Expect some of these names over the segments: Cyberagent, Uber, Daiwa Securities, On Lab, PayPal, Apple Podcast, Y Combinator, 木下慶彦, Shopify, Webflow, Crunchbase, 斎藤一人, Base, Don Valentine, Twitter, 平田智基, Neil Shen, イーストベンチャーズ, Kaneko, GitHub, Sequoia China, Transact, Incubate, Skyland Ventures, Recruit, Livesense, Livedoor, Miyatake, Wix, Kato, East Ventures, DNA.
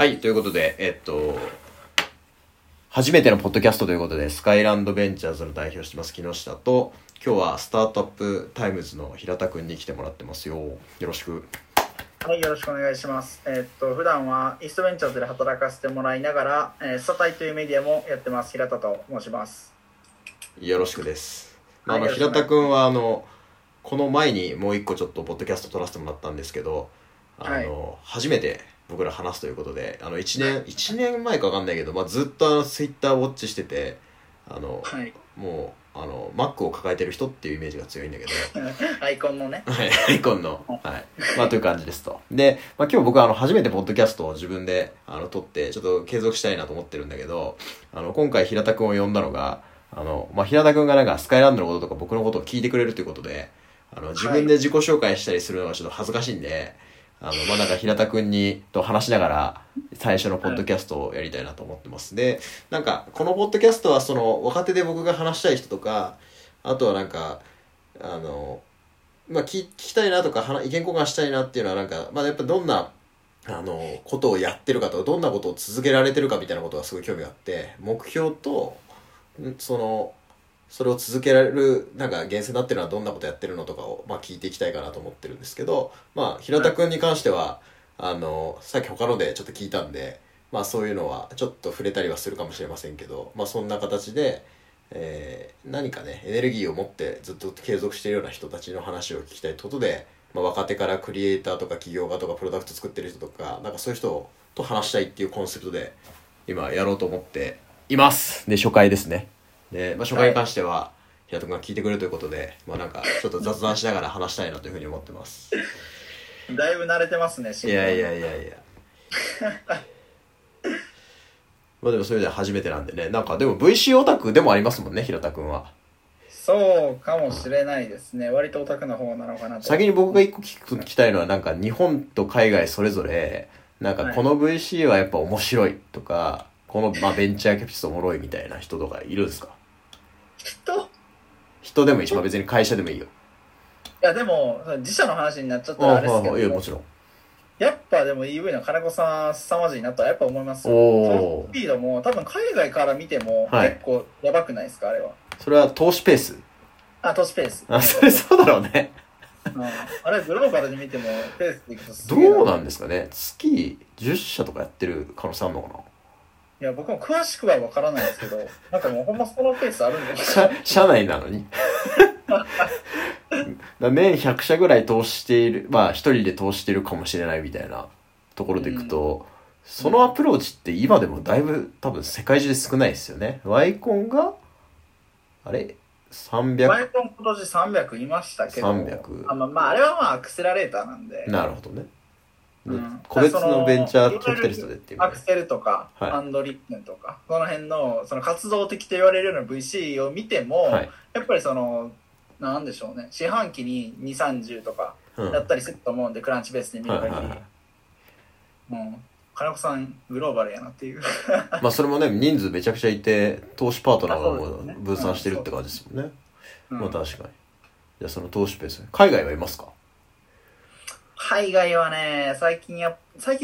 はい、ということで、初めてのポッドキャストということで、スカイランドベンチャーズの代表してます、木下と、今日はスタートアップタイムズの平田くんに来てもらってますよ。よろしく。はい、よろしくお願いします。普段はイーストベンチャーズで働かせてもらいながら、スタタイというメディアもやってます、平田と申します。よろしくです。はい、平田くんは、この前にもう一個ちょっとポッドキャスト撮らせてもらったんですけど、はい、初めて僕ら話すということで、1年前か分かんないけど、ずっとTwitter ウォッチしてて、はい、もうMac を抱えてる人っていうイメージが強いんだけどアイコンのねアイコンの、はい、という感じですと。で、今日僕は初めてポッドキャストを自分で撮って、ちょっと継続したいなと思ってるんだけど、今回平田くんを呼んだのが、平田くんがなんかスカイランドのこととか僕のことを聞いてくれるということで、自分で自己紹介したりするのがちょっと恥ずかしいんで、なんか平田くんにと話しながら最初のポッドキャストをやりたいなと思ってます。で、なんかこのポッドキャストはその若手で僕が話したい人とか、あとはなんか聞きたいなとか意見交換したいなっていうのは、なんかやっぱどんなことをやってるかとか、どんなことを続けられてるかみたいなことがすごい興味があって、目標とそれを続けられるなんか厳選になってるのはどんなことやってるのとかを聞いていきたいかなと思ってるんですけど、平田くんに関してはさっき他のでちょっと聞いたんで、そういうのはちょっと触れたりはするかもしれませんけど、そんな形で、何かねエネルギーを持ってずっと継続しているような人たちの話を聞きたいということで、若手からクリエイターとか起業家とかプロダクト作ってる人とか、なんかそういう人と話したいっていうコンセプトで今やろうと思っています。で、初回ですね。で、初回に関しては平田君が聞いてくれるということで、なんかちょっと雑談しながら話したいなというふうに思ってます。だいぶ慣れてますね。いや。でもそれでは初めてなんでね、なんかでも VC オタクでもありますもんね、平田君は。そうかもしれないですね。割とオタクの方なのかなと。先に僕が一個聞きたいのは、なんか日本と海外それぞれなんかこの VC はやっぱ面白いとか、このベンチャーキャピストおもろいみたいな人とかいるんですか？人でもいいし、別に会社でもいいよ。いやでも自社の話になっちゃったらあれですけど、いやもちろん。やっぱでも EV の金子さん凄まじいなとはやっぱ思いますよ。スピードも多分海外から見ても結構やばくないですか、あれは。それは投資ペース？投資ペース。それそうだろうね。あれグローバルで見てもペースでいくとすごい。どうなんですかね。月10社とかやってる可能性あるのかな。いや僕も詳しくは分からないですけど、なんかもうほんまそのペースあるんですか？社内なのに年100社ぐらい投資している、一人で投資してるかもしれないみたいなところでいくと、そのアプローチって今でもだいぶ多分世界中で少ないですよね。ワイコンがあれ300、ワイコン今年300いましたけど、300、あれはアクセラレーターなんで。なるほどね。個別のベンチャーキャピタリストでっていう、ね、アクセルとか、アンドリップンとかその辺のその活動的と言われるような VC を見ても、やっぱりそのなんでしょうね、四半期に2、30とかだったりすると思うんで、クランチベースで見る限り、もう金子さんグローバルやなっていうそれもね、人数めちゃくちゃいて投資パートナーが分散してるって感じですもんね。確かに。じゃあその投資ペース、海外はいますか？海外はね、最近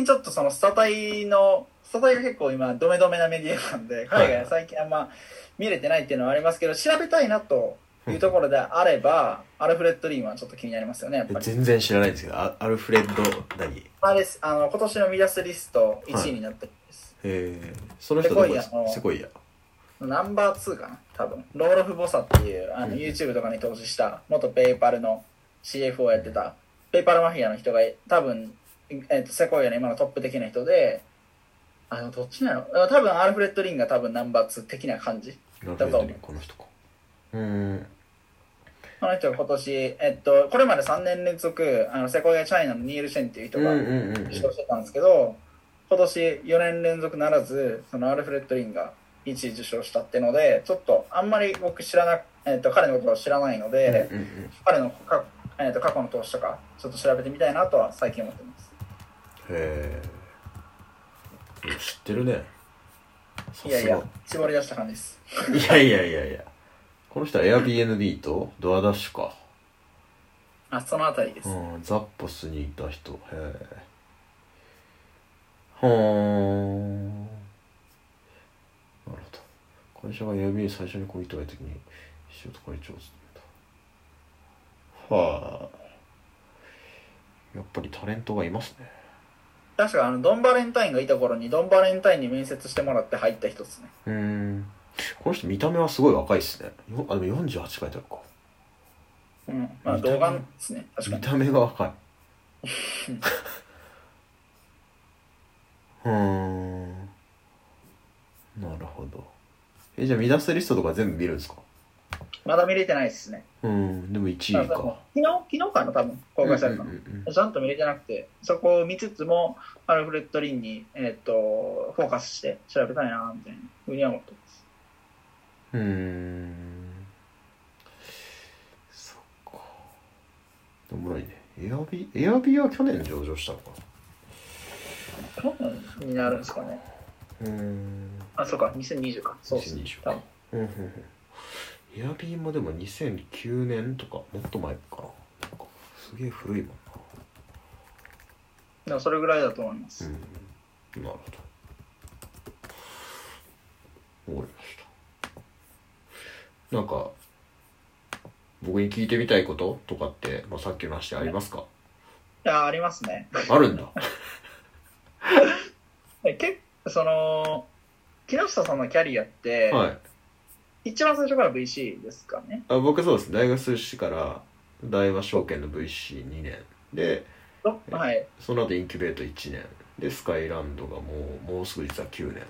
ちょっとそのスタタイが結構今ドメドメなメディアなんで、海外は最近あんま見れてないっていうのはありますけど、調べたいなというところであれば、アルフレッド・リーンはちょっと気になりますよね、やっぱり。全然知らないんですけど、アルフレッド何？あれです、今年の見出すリスト1位になってるんです。へえ、その人どこですか？セコイア。ナンバー2かな、多分。ローロフ・ボサっていう、YouTube とかに投資した、元ペイパルの CFO をやってた、ペイパルマフィアの人が多分、セコイアの今のトップ的な人で、どっちなの、多分アルフレッド・リンが多分ナンバー2的な感じだと思う。この人か。この人が今年、これまで3年連続セコイアチャイナのニール・シェンっていう人が受賞してたんですけど、今年4年連続ならずそのアルフレッド・リンが1位受賞したってので、ちょっとあんまり僕知らな、彼のことを知らないので、彼の過去の投資とかちょっと調べてみたいなとは最近思ってます。へえ、知ってるね。いや絞り出した感じです。いやこの人は Airbnb とドアダッシュか、そのあたりです。ザッポスにいた人。へえ、はーん、なるほど。会社が Airbnb に最初にコミットがいた時に一緒と会長をするんだ。はあ、やっぱりタレントがいますね。確かドンバレンタインがいた頃にドンバレンタインに面接してもらって入った人ですね。この人見た目はすごい若いですね。あ、でも48回だろか。うん、まあ童顔ですね。確かに見た目が若い。なるほど。じゃあ見出すリストとか全部見るんですか？まだ見れてないですね。でも1位か。昨日かな、多分公開されたの。ちゃんと見れてなくて、そこを見つつもアルフレッド・リンに、フォーカスして調べたいなみたいなふうには思ってます。そっか。おもろいね。エアビーは去年上場したのかな。去年になるんですかね。あ、そうか、2020か。そうですね。多分。エアビーもでも2009年とかもっと前かな。なんかすげえ古いもんな。でもそれぐらいだと思います。なるほど。わかりました。なんか僕に聞いてみたいこととかって、まあ、さっきの話ありますか？いや、ありますね。あるんだ。その木下さんのキャリアって。はい。一番最初から VC ですかね。あ、僕そうです。大学修士から大和証券の VC2 年で、はい、その後インキュベート1年でスカイランドがもうすぐ実は9年。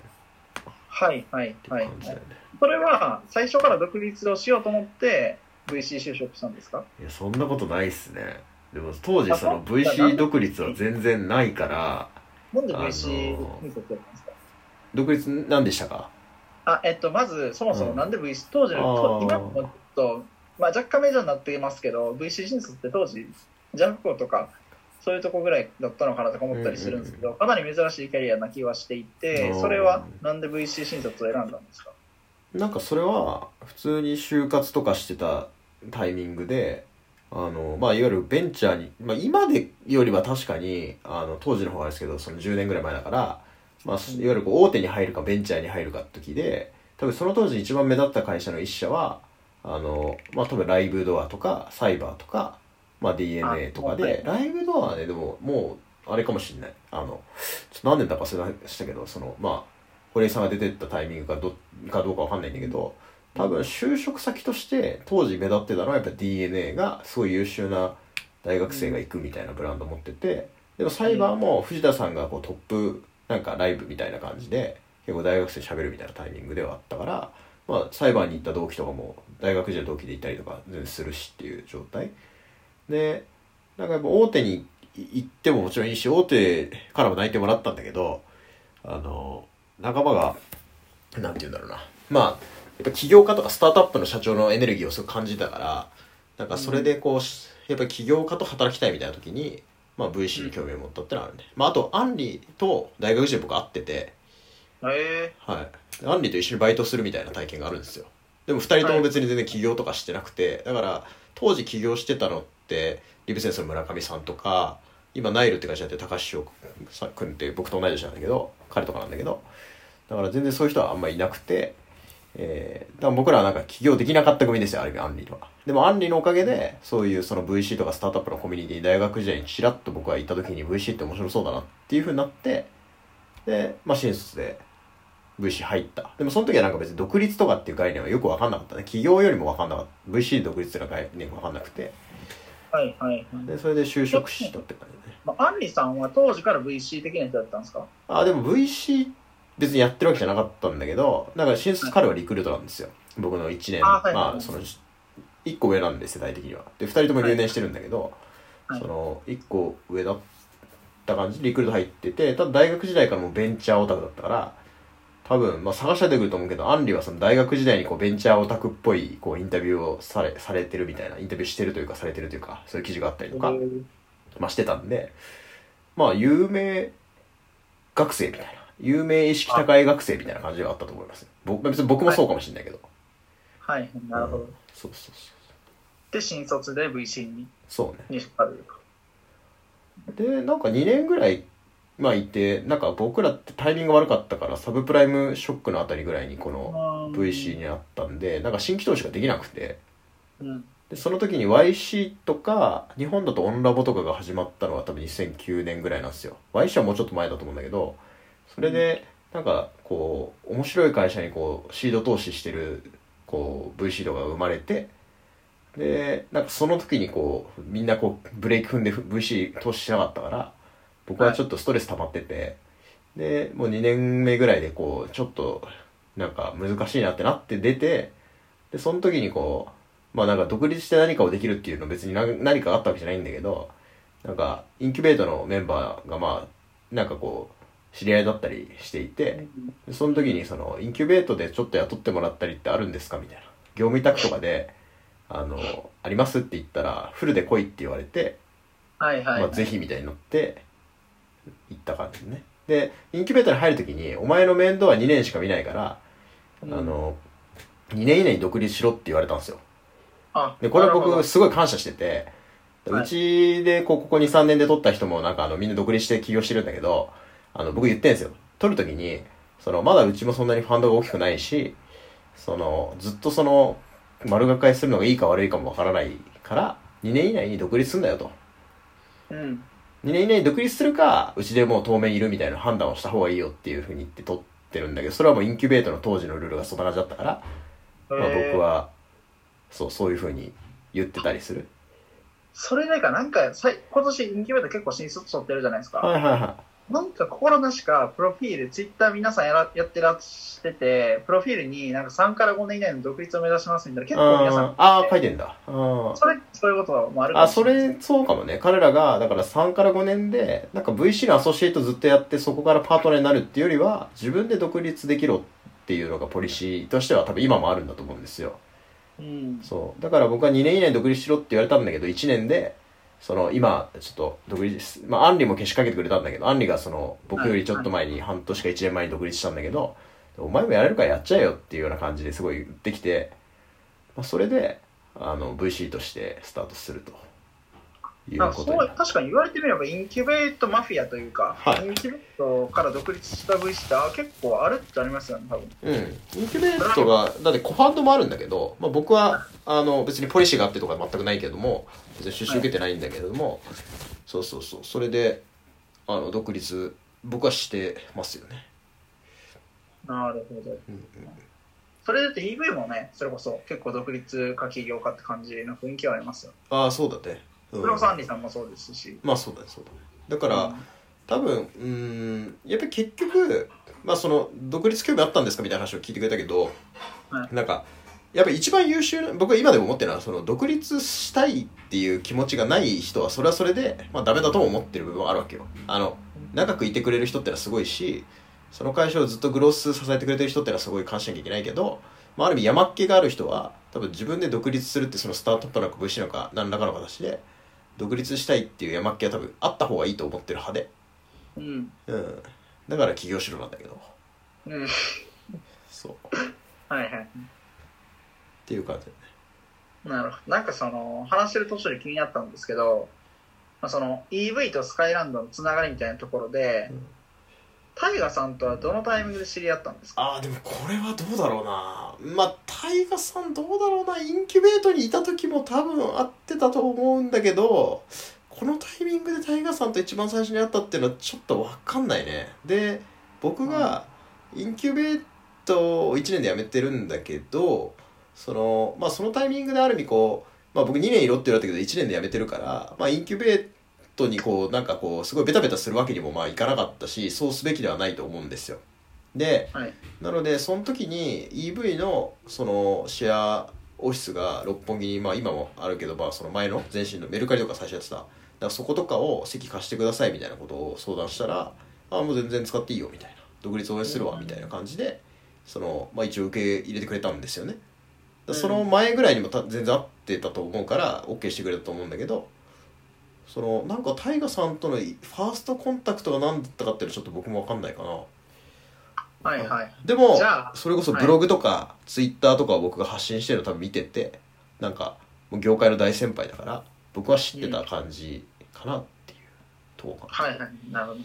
はいはいはい、ね、はい。それは最初から独立をしようと思って VC 就職したんですか？いや、そんなことないっすね。でも当時その VC 独立は全然ないから。なんで VC にとってやったんですか？独立何でしたか？あ、まずそもそもなんで VC 当時の今もちょっと、まあ、若干メジャーになっていますけど VC 新卒って当時ジャンプとかそういうとこぐらいだったのかなとか思ったりするんですけど、かなり珍しいキャリアな気はしていて、それはなんで VC 新卒を選んだんですか？なんかそれは普通に就活とかしてたタイミングでまあ、いわゆるベンチャーに、まあ、今でよりは確かに当時の方がですけどその10年ぐらい前だから。まあ、いわゆる大手に入るかベンチャーに入るかって時で、多分その当時一番目立った会社の一社はまあ、多分ライブドアとかサイバーとか、まあ、DNA とかで、ライブドアはね、でももうあれかもしれない、ちょっと何年だか忘れましたけど、そのまあ堀江さんが出てったタイミングかどうかわかんないんだけど、多分就職先として当時目立ってたのはやっぱ DNA がすごい優秀な大学生が行くみたいなブランド持ってて、でもサイバーも藤田さんがこうトップなんかライブみたいな感じで結構大学生喋るみたいなタイミングではあったから、まあ、裁判に行った同期とかも大学時の同期でいたりとか全然するしっていう状態で、なんかやっぱ大手に行ってももちろんいいし、大手からも泣いてもらったんだけど、仲間がなんて言うんだろうな、まあやっぱ起業家とかスタートアップの社長のエネルギーをすごく感じたから、なんかそれでこうやっぱり起業家と働きたいみたいな時にまあ、VC に興味を持ったってのはあるね。まあ、あとアンリと大学時代僕会ってて、はい、アンリと一緒にバイトするみたいな体験があるんですよ。でも2人とも別に全然起業とかしてなくて、だから当時起業してたのってリブセンスの村上さんとか、今ナイルって会社で高橋君って僕と同い年なんだけど彼とかなんだけど、だから全然そういう人はあんまりいなくて、だから僕らはなんか起業できなかった組ですよ、ある意味アンリは。でもアンリのおかげでそういうその VC とかスタートアップのコミュニティに大学時代にちらっと僕が行った時に VC って面白そうだなっていう風になって、でまあ新卒で VC 入った。でもその時はなんか別に独立とかっていう概念はよく分かんなかったね。起業よりも分かんなかった、 VC 独立の概念が分かんなくて、はいはいはい、でそれで就職したって感じね。まあ、アンリさんは当時から VC 的な人だったんですか？あ、でも VC別にやってるわけじゃなかったんだけど、だから新卒彼はリクルートなんですよ。僕の1年、まあその1個上なんで世代的には。で2人とも留年してるんだけど、その1個上だった感じでリクルート入ってて、ただ大学時代からもうベンチャーオタクだったから、多分まあ探し出てくると思うけど、アンリはその大学時代にこうベンチャーオタクっぽいこうインタビューをされてるみたいな、インタビューしてるというかされてるというか、そういう記事があったりとか、まあしてたんで、まあ有名学生みたいな。有名意識高い学生みたいな感じがあったと思います。別に僕もそうかもしれないけど。はい、はい、なるほど。そうそうそう。で、新卒で VC に。そうね。に引っ張る。で、なんか2年ぐらいがいて、なんか僕らってタイミング悪かったからサブプライムショックのあたりぐらいにこの VC になったんで、なんか新規投資ができなくて、うん、でその時に YC とか日本だとオンラボとかが始まったのは多分2009年ぐらいなんですよ。 YC はもうちょっと前だと思うんだけど、それでなんかこう面白い会社にこうシード投資してるこう VC とかが生まれて、でなんかその時にこうみんなこうブレーキ踏んで VC 投資しなかったから、僕はちょっとストレス溜まってて、でもう2年目ぐらいでこうちょっとなんか難しいなってなって出て、でその時にこうまあなんか独立して何かをできるっていうの別に何かあったわけじゃないんだけど、なんかインキュベートのメンバーがまあなんかこう知り合いだったりしていて、その時にそのインキュベートでちょっと雇ってもらったりってあるんですかみたいな、業務委託とかでありますって言ったらフルで来いって言われて、はいはい、まあ、ぜひみたいになって行った感じね。でインキュベーターに入るときにお前の面倒は2年しか見ないから、うん、2年以内に独立しろって言われたんですよ。あ、でこれは僕すごい感謝してて、うちでここ 2,3 年で取った人もなんかみんな独立して起業してるんだけど、僕言ってんですよ。取るときにまだうちもそんなにファンドが大きくないし、ずっと丸がかりするのがいいか悪いかもわからないから2年以内に独立すんだよと、うん2年以内に独立するかうちでもう当面いるみたいな判断をした方がいいよっていう風に言って取ってるんだけど、それはもうインキュベートの当時のルールがそんな感じだったから、まあ、僕はそういう風に言ってたりする。それなんか今年インキュベート結構新卒取ってるじゃないですか、はいはいはい、なんか心なしかプロフィールツイッター皆さんやっててプロフィールになんか3から5年以内の独立を目指しますみたいな、結構皆さん書いてんだ。そういうこともあるかもしれない。そうかもね。彼らがだから3から5年でなんか VC のアソシエイトずっとやってそこからパートナーになるっていうよりは自分で独立できろっていうのがポリシーとしては多分今もあるんだと思うんですよ、うん、そうだから僕は2年以内に独立しろって言われたんだけど1年で今ちょっと独立、まあアンリもけしかけてくれたんだけど、アンリが僕よりちょっと前に半年か1年前に独立したんだけど、お前もやれるからやっちゃえよっていうような感じですごい言ってきて、まあ、それでVC としてスタートするということになる。確かに言われてみればインキュベートマフィアというか、はい、インキュベートから独立した VC って結構あるってありますよね多分、うん、インキュベートがだってコファンドもあるんだけど、まあ、僕は別にポリシーがあってとか全くないけども別に出資受けてないんだけども、はい、そうそれで独立僕はしてますよね。なるほど、うんうん、それだって EV もね、それこそ結構独立か起業かって感じの雰囲気はありますよ。ああそうだね、うん、それこそアンリさんもそうですし、まあそうだねだから、うん、多分やっぱり結局まあ独立興味あったんですかみたいな話を聞いてくれたけど、はい、なんかやっぱり一番優秀な、僕は今でも思ってるのは独立したいっていう気持ちがない人はそれはそれで、まあ、ダメだとも思ってる部分はあるわけよ。長くいてくれる人ってのはすごいし、その会社をずっとグロース支えてくれてる人ってのはすごい感謝しなきゃいけないけど、まあ、ある意味山っ気がある人は多分自分で独立するってスタートアップなんか VC なんか何らかの形で独立したいっていう山っ気は多分あった方がいいと思ってる派で、うんうん、だから起業しろなんだけど、うんそうはいはいっていう感じだね。なるほど。なんか話してる途中で気になったんですけど、まあ、EV とスカイランドのつながりみたいなところで、うんタイガさんとはどのタイミングで知り合ったんですか？でもこれはどうだろうな。まあタイガさんどうだろうな。インキュベートにいた時も多分会ってたと思うんだけど、このタイミングでタイガさんと一番最初に会ったっていうのはちょっと分かんないね。で僕がインキュベートを1年で辞めてるんだけど、まあ、そのタイミングである意味まあ、僕2年いろって言われたけど1年で辞めてるから、まあ、インキュベートになんかすごいベタベタするわけにもまあいかなかったし、そうすべきではないと思うんですよ。で、はい、なのでその時に EV のシェアオフィスが六本木に、まあ、今もあるけど、まあ、前の前身のメルカリとか最初やってた、だからそことかを席貸してくださいみたいなことを相談したら、あもう全然使っていいよみたいな、独立応援するわみたいな感じでまあ、一応受け入れてくれたんですよね。だその前ぐらいにも全然合ってたと思うから OK してくれたと思うんだけど、なんかタイガさんとのファーストコンタクトが何だったかっていうのはちょっと僕も分かんないかな。はいはい。でもそれこそブログとかツイッターとかを僕が発信してるの多分見てて、なんか業界の大先輩だから僕は知ってた感じかなっていうとこかな。はいはい、なるほど。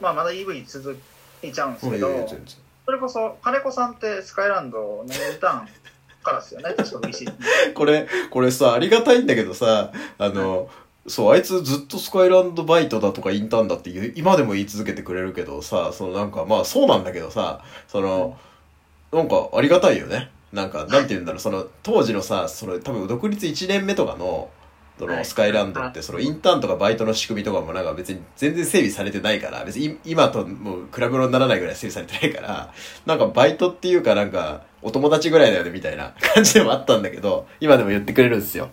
まだ EV 続いちゃうんですけど、それこそ金子さんってスカイランドのインターンからですよね確か VC これさありがたいんだけどさそうあいつずっとスカイランドバイトだとかインターンだって今でも言い続けてくれるけどさ、そのなんかまあそうなんだけどさ、そのなんかありがたいよね。なんて言うんだろう、その当時のさ、その多分独立1年目とかのそのスカイランドってそのインターンとかバイトの仕組みとかもなんか別に全然整備されてないから、別に今ともう比べ物にならないぐらい整備されてないから、なんかバイトっていうかなんかお友達ぐらいだよねみたいな感じでもあったんだけど、今でも言ってくれるんですよ。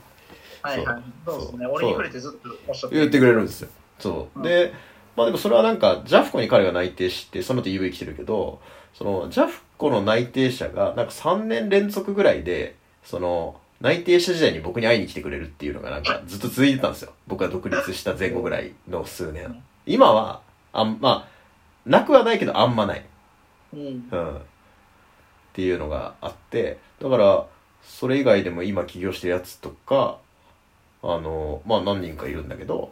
はいはい、そうですね。俺にくれてずっとおっしゃって言ってくれるんですよ。そう、うん、でまあでもそれはなんか JAFCO に彼が内定して、その後 EV 来てるけど、その JAFCO の内定者がなんか3年連続ぐらいでその内定者時代に僕に会いに来てくれるっていうのがなんかずっと続いてたんですよ。僕が独立した前後ぐらいの数年。今はまあなくはないけどあんまない、うん、っていうのがあって、だからそれ以外でも今起業してるやつとかまあ何人かいるんだけど、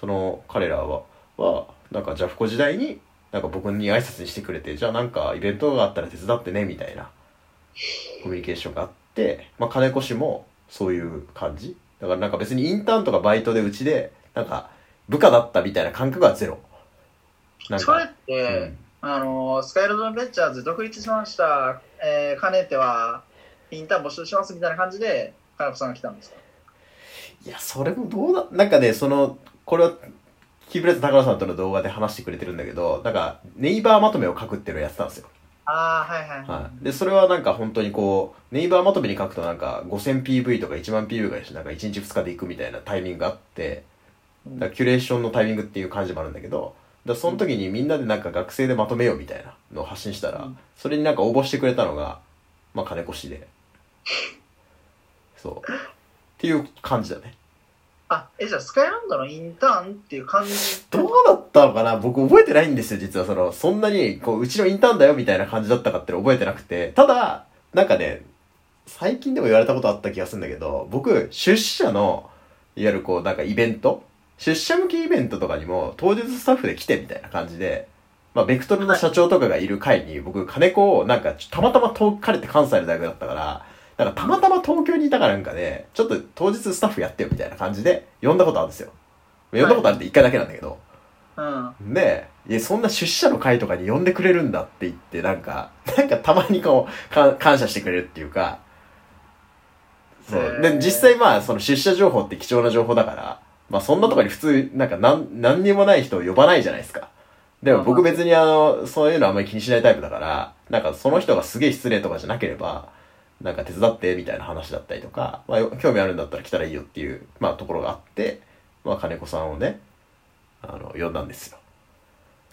その彼らはなんかジャフコ時代になんか僕に挨拶にしてくれて、じゃあなんかイベントがあったら手伝ってねみたいなコミュニケーションがあって、まあ、金子氏もそういう感じだから、なんか別にインターンとかバイトでうちでなんか部下だったみたいな感覚はゼロ。なんかそれって、スカイランドベンチャーズ独立しました、かねてはインターン募集しますみたいな感じで金子さんが来たんですか？いや、それもどうだ、なんかね、その、これは、キープレイズ高野さんとの動画で話してくれてるんだけど、なんか、ネイバーまとめを書くっていうのをやってたんですよ。ああ、はいはい。はい。で、それはなんか本当にこう、ネイバーまとめに書くとなんか、5000PV とか1万 PV ぐらいして、なんか1日2日で行くみたいなタイミングがあって、だキュレーションのタイミングっていう感じもあるんだけど、だその時にみんなでなんか学生でまとめようみたいなのを発信したら、それになんか応募してくれたのが、まあ、金子氏で。そう。っていう感じだね。あ、じゃあスカイランドのインターンっていう感じどうだったのかな、僕覚えてないんですよ実は。そんなにこう、うちのインターンだよみたいな感じだったかって覚えてなくて、ただなんかね、最近でも言われたことあった気がするんだけど、僕出資者のいわゆるこうなんかイベント、出資者向けイベントとかにも当日スタッフで来てみたいな感じで、まあベクトルの社長とかがいる会に、僕金子をなんかたまたま彼って関西の大学だったから。なんかたまたま東京にいたからなんかね、ちょっと当日スタッフやってよみたいな感じで呼んだことあるんですよ。呼んだことあるって一回だけなんだけど、うん、で、いやそんな出社の会とかに呼んでくれるんだって言って、なんかたまにこう感謝してくれるっていうか、そうで実際まあその出社情報って貴重な情報だから、まあそんなとこに普通なんか何にもない人を呼ばないじゃないですか。でも僕別にそういうのあんまり気にしないタイプだから、なんかその人がすげえ失礼とかじゃなければ。なんか手伝ってみたいな話だったりとか、まあ、興味あるんだったら来たらいいよっていう、まあ、ところがあって、まあ、金子さんをね呼んだんですよ。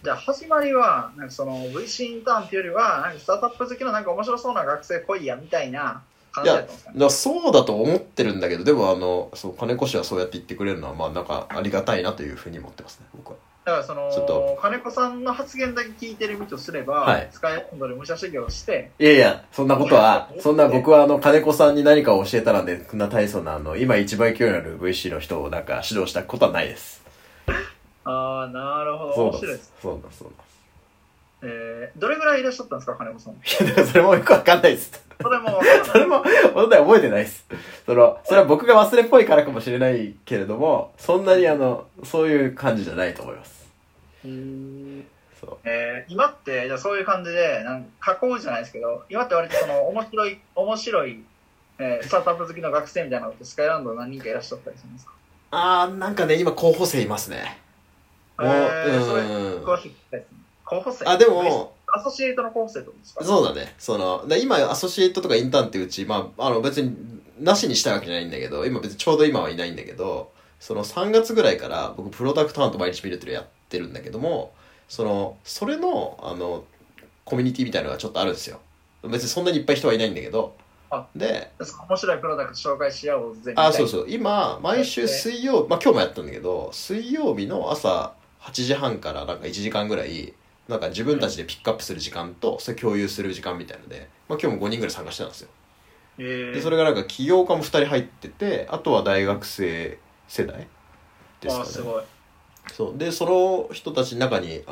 じゃあ始まりはなんかその VC インターンっていうよりはなんかスタートアップ好きのなんか面白そうな学生来いやみたいな感じだったんですかね。いや、そうだと思ってるんだけど、でもそう金子氏はそうやって言ってくれるのはまあなんかありがたいなというふうに思ってますね僕は。だから金子さんの発言だけ聞いてる身とすれば、はい、スカイランドで武者修行していやそんなことはそんな僕は金子さんに何かを教えたらね、こんな大層な今一番勢いのある VC の人をなんか指導したことはないです。ああ、なるほど、面白いです。そうです。どれぐらいいらっしゃったんですか金子さん。いや、でもそれもよくわかんないです。それも本当に覚えてないです。それは僕が忘れっぽいからかもしれないけれども、そんなにそういう感じじゃないと思います。そう、今ってじゃそういう感じでなんか囲うじゃないですけど、今って割と面白い、スタートアップ好きの学生みたいなのってスカイランド何人かいらっしゃったりするんですか。あー、なんかね今候補生いますね。それ詳しく聞きたいですね。候補生。あ、でもアソシエイトの候補生ってことですか。そうだね。今アソシエイトとかインターンってうち、まあ別になしにしたわけじゃないんだけど、ちょうど今はいないんだけど、その3月ぐらいから僕プロダクトアンと毎日見るっていうのやってるんだけども、それのコミュニティみたいなのがちょっとあるんですよ。別にそんなにいっぱい人はいないんだけど。で、面白いプロダクト紹介し合おうぜみたいな。あ、そうそう。今毎週水曜、まあ今日もやったんだけど、水曜日の朝8時半からなんか1時間ぐらい。なんか自分たちでピックアップする時間とそれ共有する時間みたいので、まあ、今日も5人ぐらい参加してたんですよ。でそれがなんか起業家も2人入ってて、あとは大学生世代ですかね。あ、すごい。そうで、その人たちの中に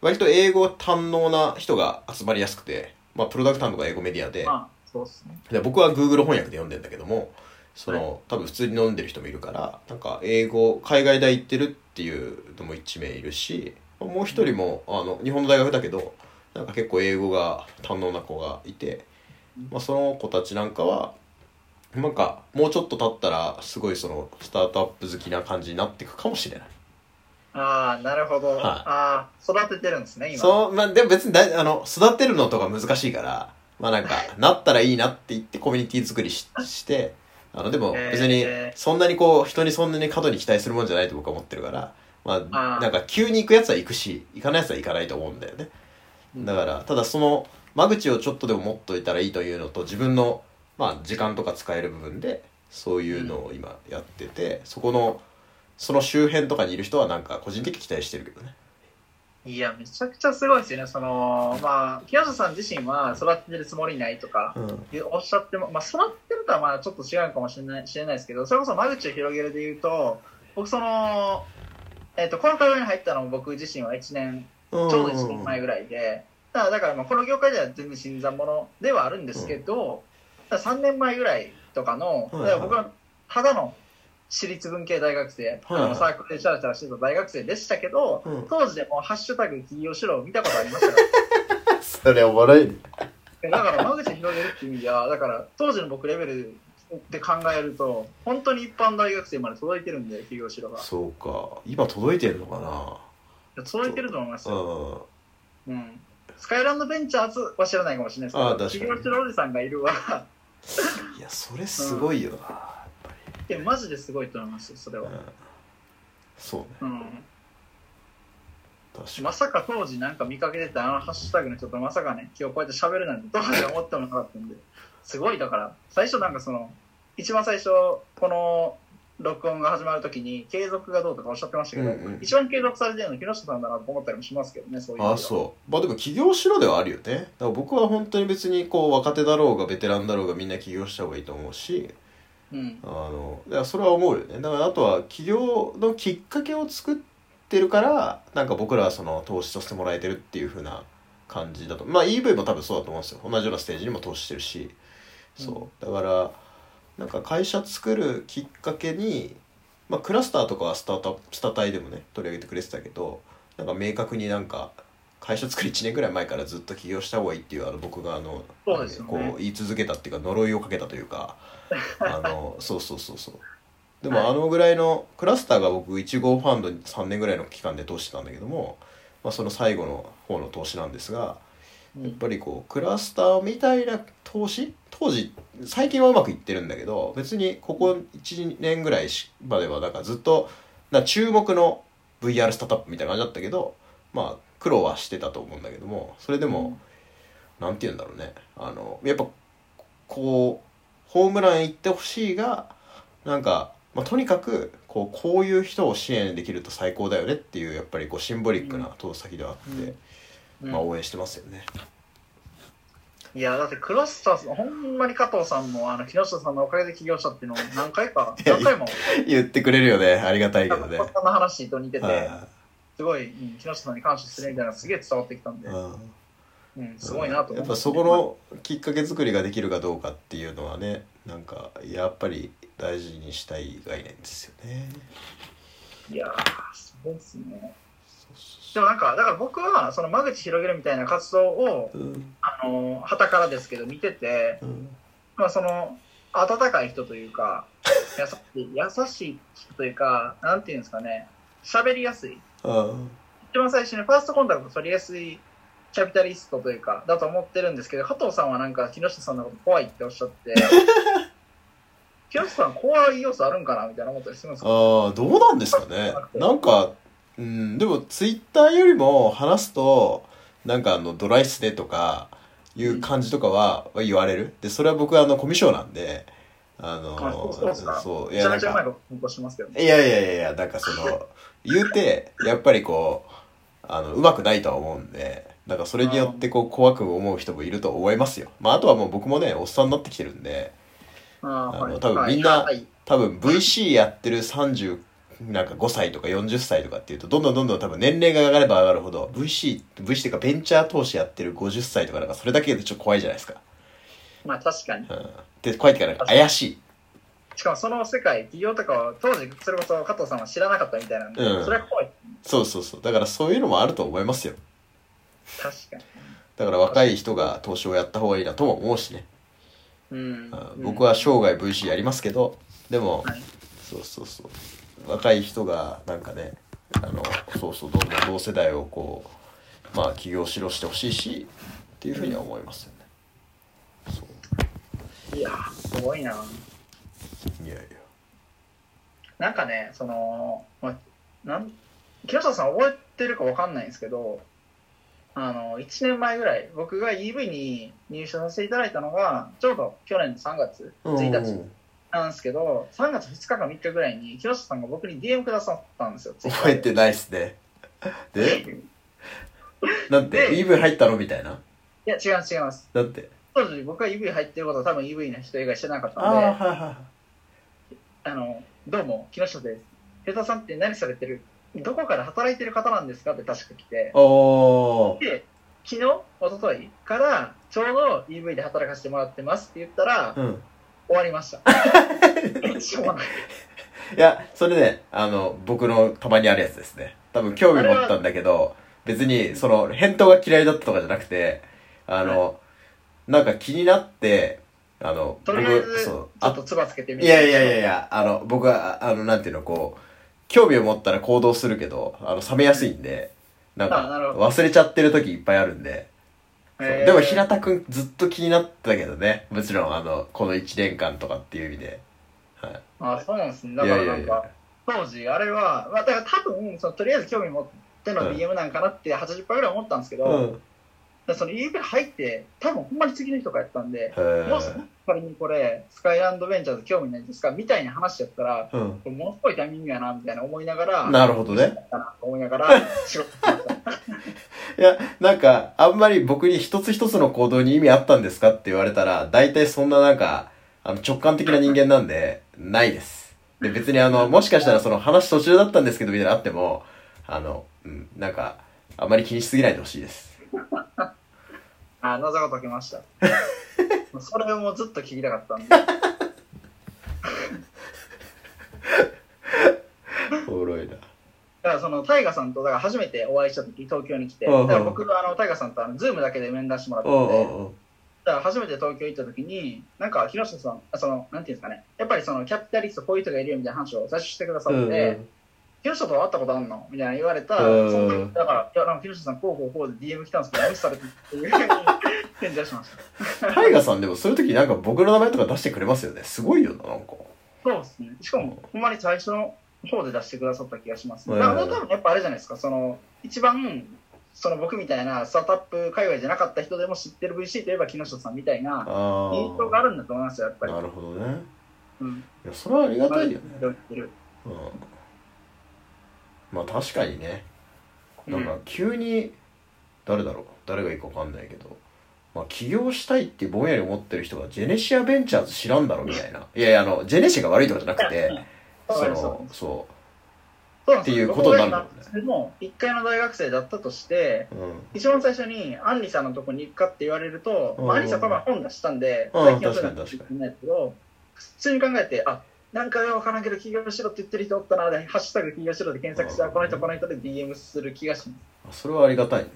割と英語堪能な人が集まりやすくて、まあ、プロダクターとか英語メディアで、ああそうですね、で僕は Google 翻訳で読んでんだけども、その、はい、多分普通に飲んでる人もいるから、なんか英語海外大行ってるっていうのも1名いるし、もう一人も日本の大学だけどなんか結構英語が堪能な子がいて、まあ、その子たちなんかはなんかもうちょっと経ったらすごいそのスタートアップ好きな感じになっていくかもしれない。ああ、なるほど、はい、ああ育ててるんですね今。そう、まあ、でも別に育てるのとか難しいから、まあ、なんかなったらいいなって言ってコミュニティ作り してでも別にそんなにこう人にそんなに過度に期待するもんじゃないと僕は思ってるから、まあ、なんか急に行くやつは行くし行かないやつは行かないと思うんだよね。だからただその間口をちょっとでも持っといたらいいというのと、自分のまあ時間とか使える部分でそういうのを今やってて、そこのその周辺とかにいる人はなんか個人的に期待してるけどね。いやめちゃくちゃすごいですよね。そのまあ木下さん自身は育ててるつもりないとかおっしゃっても、まあ、育てるとはまあちょっと違うかもしれないですけど、それこそ間口を広げるでいうと、僕そのこの会話に入ったのも僕自身は1年ちょうど1年前ぐらいで、だからまあこの業界では全然新参者ではあるんですけど、3年前ぐらいとかの、はいはい、僕はただの私立文系大学生、はいはい、サークルでチャラチャラしてた大学生でしたけど、うん、当時でもハッシュタグ起業しろ見たことありましたからそれお笑い、ね、だから間口を広げるっていう意味では、だから当時の僕レベルで考えると本当に一般大学生まで届いてるんで、起業しろが。そうか、今届いてるのかな。届いてると思いますよ。うん、スカイランドベンチャーズは知らないかもしれないですけど、起業しろおじさんがいるわいやそれすごいよな、やっぱり。いやマジですごいと思いますよそれは、うん、そうね、うん、確かまさか当時なんか見かけてたハッシュタグの人とまさかね今日こうやって喋るなんてどうかと思ってもなかったんで、すごい。だから最初なんかその一番最初この録音が始まるときに継続がどうとかおっしゃってましたけど、うんうん、一番継続されてるの木下さんだなと思ったりもしますけどね。そういう。あ、そう。まあでも起業しろではあるよね。だから僕は本当に別にこう若手だろうがベテランだろうがみんな起業した方がいいと思うし、うん、だからそれは思うよね。だからあとは起業のきっかけを作ってるからなんか僕らはその投資としてもらえてるっていう風な感じだと。まあ EV も多分そうだと思うんですよ。同じようなステージにも投資してるし、そう、だから。なんか会社作るきっかけに、まあ、クラスターとかはスタタイでもね取り上げてくれてたけど、なんか明確になんか会社作る1年ぐらい前からずっと起業した方がいいっていう僕がそうですよね、こう言い続けたっていうか呪いをかけたというかそうそうそうそう。でもぐらいのクラスターが僕1号ファンドに3年ぐらいの期間で投資したんだけども、まあ、その最後の方の投資なんですが、やっぱりこうクラスターみたいな投資、当時最近はうまくいってるんだけど、別にここ1年ぐらいまではなんかずっと注目の VR スタートアップみたいな感じだったけど、まあ苦労はしてたと思うんだけども、それでも、うん、なんて言うんだろうね、やっぱこうホームラン行ってほしいが、なんか、まあ、とにかくこういう人を支援できると最高だよねっていう、やっぱりこうシンボリックな投資先ではあって、うんうんまあ、応援してますよね。いやだってクラスターさん、ほんまに加藤さんも木下さんのおかげで起業したっていうのを何回も言ってくれるよね。ありがたいけどね。こんな話と似ててすごい、うん、木下さんに感謝するみたいなのがすげえ伝わってきたんで、うん、すごいなと思って、やっぱそこのきっかけ作りができるかどうかっていうのはね、なんかやっぱり大事にしたい概念ですよね。いやすごいですね。でもなんかだから僕はその間口広げるみたいな活動を、うん、傍からですけど見てて、うん、まあその温かい人というか優しい人というか、なんていうんですかね、喋りやすい、うん、一番最初にファーストコンタクト取りやすいキャピタリストというかだと思ってるんですけど、加藤さんはなんか木下さんのこと怖いっておっしゃって木下さん怖い要素あるんかなみたいな思ったりするんですか。ああ、どうなんですかね。なんかうん、でもツイッターよりも話すとなんかドライスでとかいう感じとかは言われる。でそれは僕はコミュ障なんでそういやなんかいやなんかその言うてやっぱりこううまくないとは思うんで、なんかそれによってこう怖く思う人もいると思いますよ。まああとはもう僕もねおっさんになってきてるんで、多分みんな多分 VC やってる30なんか5歳とか40歳とかっていうと、どんどんどんどん多分年齢が上がれば上がるほど、VC っていうかベンチャー投資やってる50歳とかなんかそれだけでちょっと怖いじゃないですか。まあ確かに。うん、で、怖いっていうかなんか怪しい。しかもその世界、企業とかは当時それこそ加藤さんは知らなかったみたいなんで、うん、それは怖い。そうそうそう。だからそういうのもあると思いますよ。確かに。だから若い人が投資をやった方がいいなとも思うしね。うん、僕は生涯 VC やりますけど、でも、はい、そうそうそう。若い人がなんかね、そうそう、どんどん同世代をこう、まあ起業しろしてほしいしっていうふうには思いますよね。そういやすごいな。いやいや。なんかね、その木下さん覚えてるかわかんないんですけど、1年前ぐらい僕が EV に入社させていただいたのがちょうど去年の3月1日。なんですけど、3月2日か3日ぐらいに木下さんが僕に DM くださったんですよ。覚えてないっすね。でなんて EV 入ったのみたいな。いや違います。だって当時僕は EV 入ってることは多分 EV の人以外してなかったんで、どうも木下です、江田さんって何されてる、どこから働いてる方なんですかって確か来て、おで昨日おとといからちょうど EV で働かせてもらってますって言ったら、うん終わりました。いや、それね、僕のたまにあるやつですね。多分興味持ったんだけど、別にその返答が嫌いだったとかじゃなくて、なんか気になって、とりあえずそうちょっとつばつけてみて。いや、僕はなんていうのこう興味を持ったら行動するけど、冷めやすいんで、なんか忘れちゃってる時いっぱいあるんで。でも平田くんずっと気になってたけどね、もちろんこの1年間とかっていう意味で、はい、あそうなんですね。だからなんか当時あれは、まあ、だから多分そのとりあえず興味持っての DM なんかなって 80% ぐらい思ったんですけど、うん、その EV 入って多分ほんまに次の日とかやったんで、もうすぐ仮にこれスカイランドベンチャーズ興味ないですかみたいな話しちゃったら、うん、これものすごいタイミングやなみたいな思いながら、なるほどね思いながら仕事してました。いや、なんか、あんまり僕に一つ一つの行動に意味あったんですかって言われたら、大体そんななんか、直感的な人間なんで、ないです。で、別にもしかしたらその話途中だったんですけど、みたいなのあっても、うん、なんか、あんまり気にしすぎないでほしいです。あ、謎が解けました。それもずっと聞きたかったんで。おもろいな。だからそのタイガさんとだから初めてお会いした時東京に来て、だから僕がタイガさんとズームだけで面談してもらったので、だから初めて東京行った時になんか広瀬さん、そのなんていうんですかね、やっぱりそのキャピタリストこういう人がいるよみたいな話を最初してくださって、広瀬と会ったことあんのみたいな言われた、その時だからいやなんか広瀬さんこうこうこうで DM 来たんですけど無視されてっていうふうに返事しました。タイガさんでもそういう時なんか僕の名前とか出してくれますよね。すごいよな、なんか。そうですね。しかもほんまに最初の方で出してくださった気がします。だから多分やっぱあれじゃないですか。その一番その僕みたいなスタートアップ界隈じゃなかった人でも知ってる VC といえば木下さんみたいな印象があるんだと思いますよ、やっぱり。なるほどね。うん。いやそれはありがたいよね。うん。まあ確かにね。なんか急に誰がいいか分かんないけど、まあ起業したいってぼんやり思ってる人がジェネシアベンチャーズ知らんだろみたいな。いやいやジェネシアが悪いとかじゃなくて。そうっていうことになるもんね。でも1回の大学生だったとして、一番最初にアンリさんのとこに行くかって言われると、アンリさん多分本出したんで最近はそういうのは知らないけど、普通に考えてなんか分からんけど起業しろって言ってる人おったな、ハッシュタグ起業しろで検索してこの人で DM する気がします。それはありがたいね。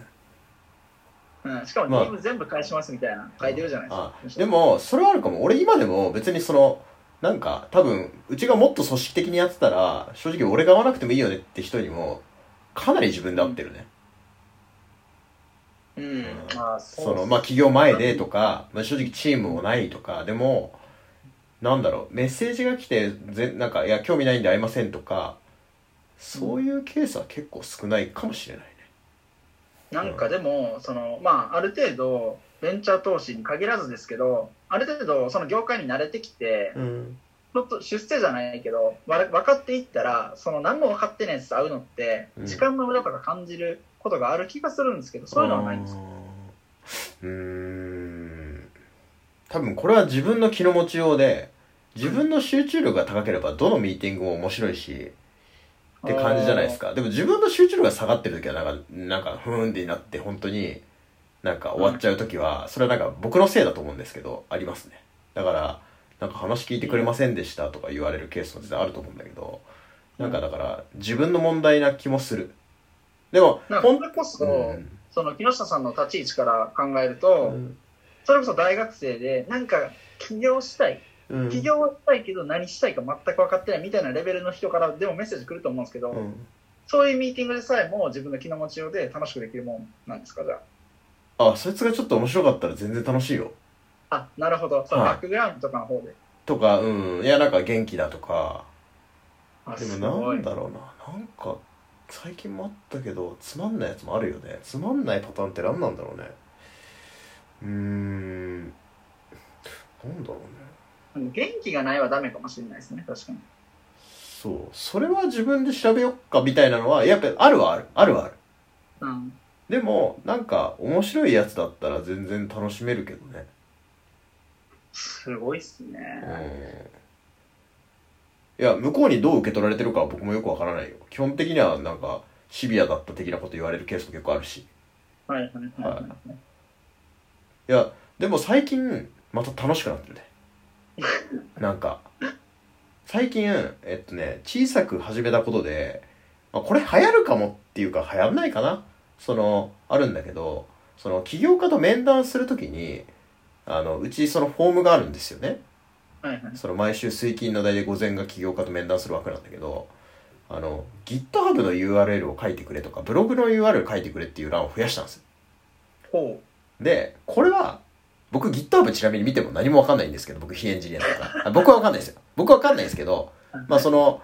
うん、しかも DM 全部返しますみたいな書いてるじゃないですか。でもそれはあるかも。俺今でも別にそのなんか多分うちがもっと組織的にやってたら正直俺が会わなくてもいいよねって人にもかなり自分で会ってるね。そのまあ起業前でとか、まあ、正直チームもないとかでもなんだろうメッセージが来てなんかいや興味ないんで会いませんとかそういうケースは結構少ないかもしれないね。なんかでも、そのまあある程度ベンチャー投資に限らずですけどある程度その業界に慣れてきて、ちょっと出世じゃないけど分かっていったらその何も分かってないやつと会うのって時間の無駄とか感じることがある気がするんですけど、そういうのはないんですか。多分これは自分の気の持ちようで自分の集中力が高ければどのミーティングも面白いし、って感じじゃないですか。でも自分の集中力が下がってる時はなんかふーんってなって本当になんか終わっちゃう時は、うん、それはなんか僕のせいだと思うんですけどありますね。だからなんか話聞いてくれませんでしたとか言われるケースも実はあると思うんだけど、なんかだから自分の問題な気もする。でも本当こそ、うん、その木下さんの立ち位置から考えると、うん、それこそ大学生でなんか起業したいけど何したいか全く分かってないみたいなレベルの人からでもメッセージ来ると思うんですけど、うん、そういうミーティングでさえも自分の気の持ちようで楽しくできるもんなんですか？じゃあそいつがちょっと面白かったら全然楽しいよ。あ、なるほど。そのバックグラウンドとかの方でとか、うん、いやなんか元気だとか。でもなんだろうな、なんか最近もあったけどつまんないやつもあるよね。つまんないパターンって何なんだろうね。なんだろうね。元気がないはダメかもしれないですね。確かに。そう、それは自分で調べよっかみたいなのはやっぱあるはある、あるはある。うん。でもなんか面白いやつだったら全然楽しめるけどね。すごいっすね。いや向こうにどう受け取られてるかは僕もよくわからないよ。基本的にはなんかシビアだった的なこと言われるケースも結構あるし。はいはいはい、はい。いやでも最近また楽しくなってるね。なんか最近小さく始めたことで、まあ、これ流行るかもっていうか流行んないかな、そのあるんだけど、その起業家と面談するときにうちそのフォームがあるんですよね。はいはい、その毎週水金の題で午前が起業家と面談する枠なんだけど、GitHub の URL を書いてくれとかブログの URL を書いてくれっていう欄を増やしたんですよ。ほう。でこれは僕 GitHub ちなみに見ても何も分かんないんですけど、僕非エンジニアだから僕は分かんないですよ。僕は分かんないですけどまあその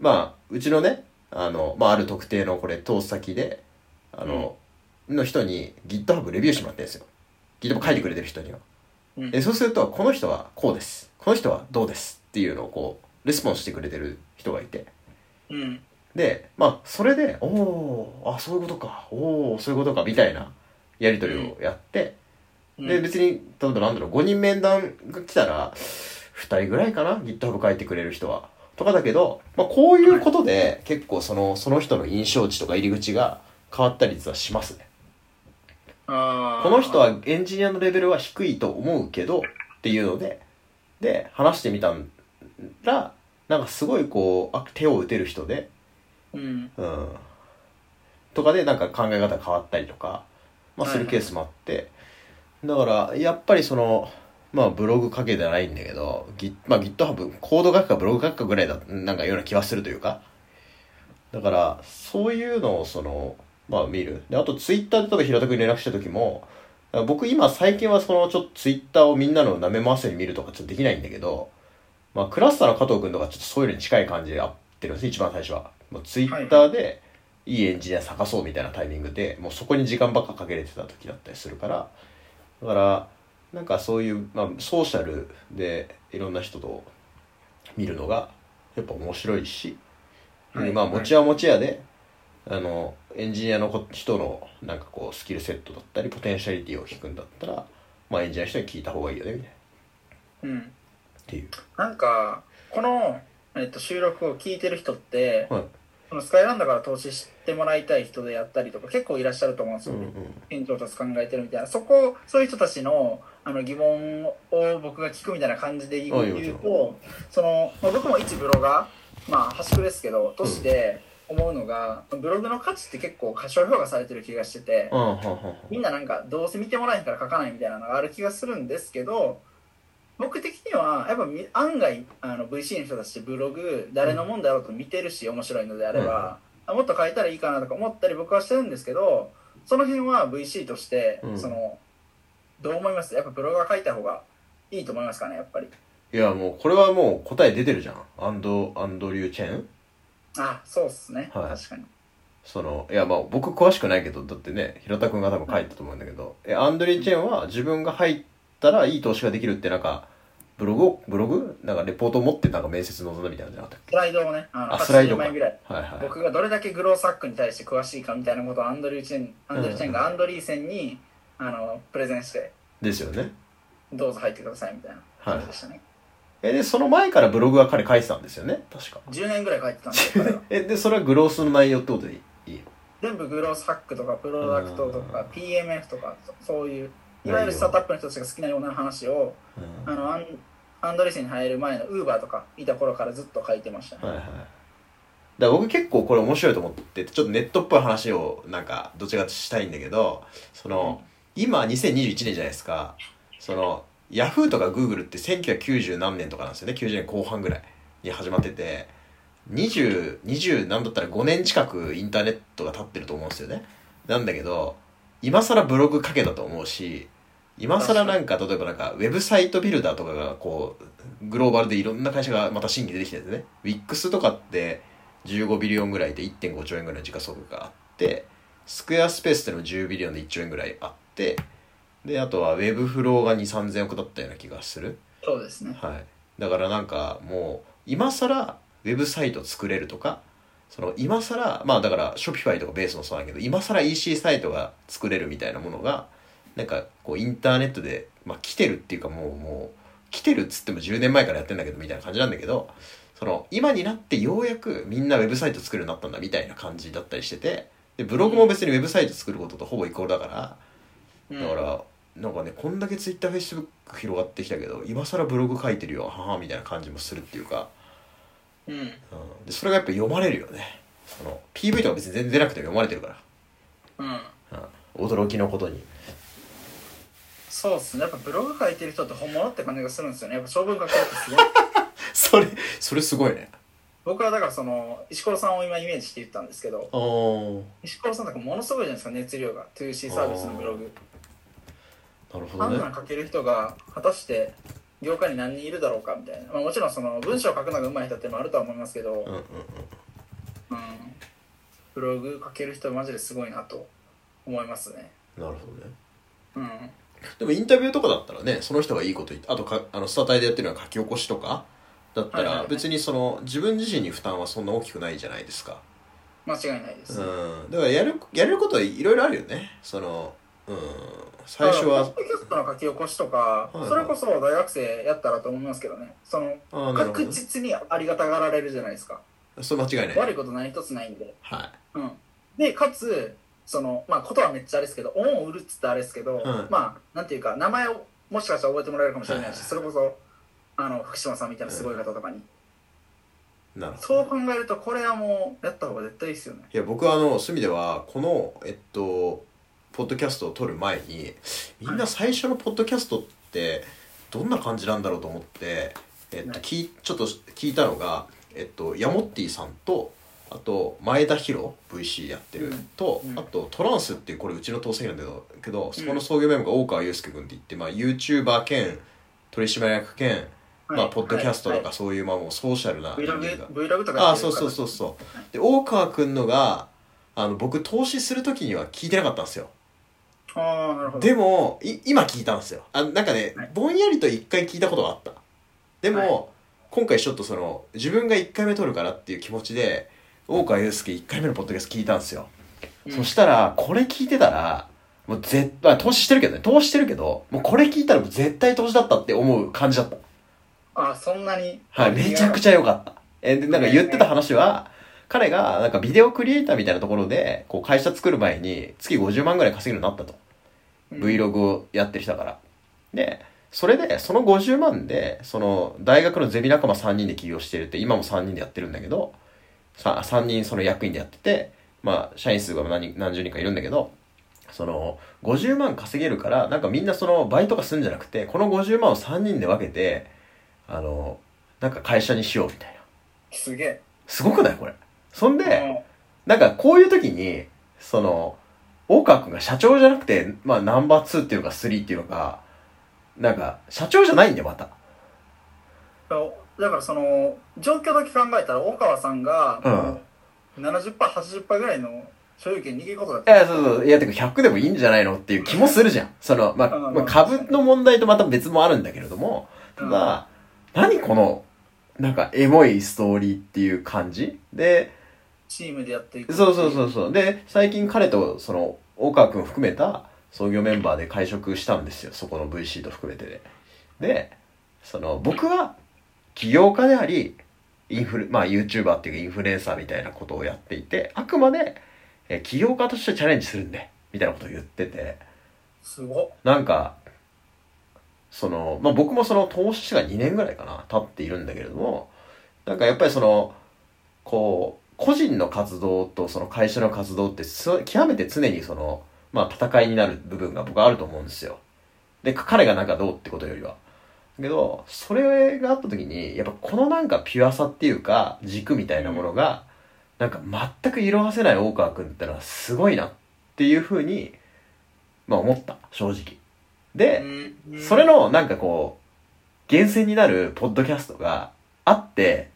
まあうちのねある特定のこれ投資先での人に GitHub レビューしてもらってるんですよ。 GitHub 書いてくれてる人には。そうするとこの人はこうですこの人はどうですっていうのをこうレスポンスしてくれてる人がいて、うん、でまあそれでそういうことかみたいなやり取りをやって、うん、で別に例えばなんだろう5人面談が来たら2人ぐらいかな GitHub 書いてくれる人はとかだけど、まあ、こういうことで結構その人の印象値とか入り口が変わったり実はしますね。あ、この人はエンジニアのレベルは低いと思うけどっていうので話してみたらなんかすごいこう手を打てる人で、うんうん、とかでなんか考え方変わったりとか、まあ、するケースもあって、はいはい、だからやっぱりまあブログ書けてないんだけど、まあ、GitHub コード書くかブログ書くかぐらいだなんかような気はするというか、だからそういうのをまあ見る。で、あとツイッターで例えば平田くんに連絡した時も、僕今最近はちょっとツイッターをみんなの舐め回せに見るとかちょっとできないんだけど、まあクラスターの加藤くんとかちょっとそういうのに近い感じで合ってるんです。一番最初は。もうツイッターでいいエンジニア探そうみたいなタイミングで、もうそこに時間ばっかかけれてた時だったりするから、だからなんかそういう、まあソーシャルでいろんな人と見るのがやっぱ面白いし、はい、まあ持ちは持ちやで、エンジニアの人のなんかこうスキルセットだったりポテンシャリティを聞くんだったら、まあ、エンジニアの人に聞いた方がいいよねみたいな、うん、っていうなんかこの、収録を聞いてる人って、はい、このスカイランドから投資してもらいたい人であったりとか結構いらっしゃると思うんですよね、うんうん、現状と考えてるみたいな、そういう人たちの、疑問を僕が聞くみたいな感じで言うと、僕も一ブロガー、まあ、端くれですけどとして、うん思うのが、ブログの価値って結構過小評価されてる気がしてて、みんななんかどうせ見てもらえんから書かないみたいなのがある気がするんですけど、僕的にはやっぱ案外VC の人たちってブログ誰のもんだろうと見てるし、面白いのであれば、うん、もっと書いたらいいかなとか思ったり僕はしてるんですけど、その辺は VC としてどう思います？やっぱブログは書いた方がいいと思いますかね、やっぱり。いやもうこれはもう答え出てるじゃん。アンドリュー・チェン。あ、そうっすね、はい、確かに。いやまあ僕詳しくないけど、だってね平田くんが多分書いたと思うんだけど、うん、アンドリー・チェンは自分が入ったらいい投資ができるってなんかブログなんかレポートを持ってなんか面接臨んだみたいなのじゃなかったっけ？スライドをね80枚ぐらい、はいはい、僕がどれだけグローサックに対して詳しいかみたいなことをアンドリー・チェンがアンドリーセンにプレゼンして、ですよね、どうぞ入ってくださいみたいな感じでしたね、はいでその前からブログは彼書いてたんですよね、確か10年ぐらい書いてたんですよ彼はでそれはグロースの内容ってことでいいの？全部グロースハックとかプロダクトとか PMF とかそういういわゆるスタートアップの人たちが好きなような話を、うん、アンドレスに入る前の Uber とかいた頃からずっと書いてましたね、はいはい、だから僕結構これ面白いと思っててちょっとネットっぽい話をなんかどっちかしたいんだけどその、うん、今2021年じゃないですか。そのヤフーとかグーグルって1990何年とかなんですよね。90年後半ぐらいに始まってて20何だったら5年近くインターネットが経ってると思うんですよね。なんだけど今更ブログ書けたと思うし、今更なんか例えばなんかウェブサイトビルダーとかがこうグローバルでいろんな会社がまた新規出てきてるんですね。Wix とかって15ビリオンぐらいで 1.5 兆円ぐらいの時価総額があって、スクエアスペースってのも10ビリオンで1兆円ぐらいあって、であとはウェブフローが 2,3000 億だったような気がする。そうですね、はい、だからなんかもう今更ウェブサイト作れるとか、その今更まあだからショピファイとかベースもそうだけど今更 EC サイトが作れるみたいなものがなんかこうインターネットで、まあ、来てるっていうかもう来てるっつっても10年前からやってんだけどみたいな感じなんだけど、その今になってようやくみんなウェブサイト作るようになったんだみたいな感じだったりしてて、でブログも別にウェブサイト作ることとほぼイコールだから、うん、だからなんかねこんだけ Twitter、Facebook 広がってきたけど今更ブログ書いてるよははみたいな感じもするっていうか、うんうん、でそれがやっぱ読まれるよね。その PV とか別に全然出なくても読まれてるから、うんうん、驚きのことに。そうっすね、やっぱブログ書いてる人って本物って感じがするんですよね。やっぱ長文書くってすごいそれすごいね。僕はだからその石ころさんを今イメージして言ったんですけど、石ころさんなんかものすごいじゃないですか、熱量が 2C サービスのブログ。なるほどね。あんな書ける人が果たして業界に何人いるだろうかみたいな、まあ、もちろんその文章を書くのが上手い人ってもあるとは思いますけど、うんうんうん、ブログ書ける人マジですごいなと思いますね。なるほどね、うん。でもインタビューとかだったらね、その人がいいこと言って、あとかスタタイでやってるのは書き起こしとかだったら別にその自分自身に負担はそんな大きくないじゃないですか。間違いないです、ね、うん。だからやれることはいろいろあるよね。そのうん最初はポッドキャストの書き起こしとか、はいはい、それこそ大学生やったらと思いますけどね。その確実にありがたがられるじゃないですか。そう間違いない。悪いこと何一つないんで。はい。うん。でかつそのまあことはめっちゃあれですけど、恩を売るっつってあれですけど、うん、まあなんていうか名前をもしかしたら覚えてもらえるかもしれないし、それこそ福島さんみたいなすごい方とかに。なるほど。そう考えるとこれはもうやった方が絶対いいですよね。いや僕は隅ではこのポッドキャストを撮る前にみんな最初のポッドキャストってどんな感じなんだろうと思って、ちょっと聞いたのが、ヤモッティさんとあと前田博 VC やってると、うんうん、あとトランスっていうこれうちの投資なんだけど、そこの創業メンバーが大川祐介君っていって、まあ、YouTuber 兼取締役兼、まあ、ポッドキャストとかそういう、まあ、もうソーシャルな Vlog とか。あそうで大川君のが僕投資する時には聞いてなかったんですよ。あなるほど。でも今聞いたんですよ。なんかね、はい、ぼんやりと一回聞いたことがあった。でも、はい、今回ちょっと自分が1回目撮るからっていう気持ちで大川祐介1回目のポッドキャスト聞いたんですよ、うん、そしたらこれ聞いてたらもう絶対投資してるけどね、投資してるけどもうこれ聞いたらもう絶対投資だったって思う感じだった。そんなに。はい、めちゃくちゃ良かった。でなんか言ってた話は、彼がなんかビデオクリエイターみたいなところでこう会社作る前に月50万ぐらい稼げるようになったと、うん、Vlog をやってきたから。でそれでその50万でその大学のゼミ仲間3人で起業してるって、今も3人でやってるんだけど、3人その役員でやってて、まあ社員数が何十人かいるんだけど、その50万稼げるからなんかみんなそのバイトがすんじゃなくて、この50万を3人で分けてなんか会社にしようみたいな。すげえ。すごくないこれ。そんでなんかこういう時にその大川君が社長じゃなくて、まあナンバー2っていうか3っていうのがなんか社長じゃないんだよまた。だからその状況だけ考えたら大川さんが 70%80% ぐらいの所有権握ることだった。いやてか100でもいいんじゃないのっていう気もするじゃん。そのまあ株の問題とまた別もあるんだけれども、ただ、うん、何このなんかエモいストーリーっていう感じでチームでやっていく。そうで最近彼とその大川君含めた創業メンバーで会食したんですよ、そこの VC と含めてで。でその僕は起業家であり、YouTuber っていうかインフルエンサーみたいなことをやっていて、あくまで起業家としてチャレンジするんでみたいなことを言ってて、すごっ。なんかその、まあ、僕もその投資が2年ぐらいかな経っているんだけれども、なんかやっぱりそのこう個人の活動とその会社の活動って極めて常にその、まあ、戦いになる部分が僕はあると思うんですよ。で彼がなんかどうってことよりは。だけどそれがあった時にやっぱこのなんかピュアさっていうか軸みたいなものが、なんか全く色褪せない大川くんってのはすごいなっていうふうに、まあ、思った正直で、それのなんかこう源泉になるポッドキャストがあって、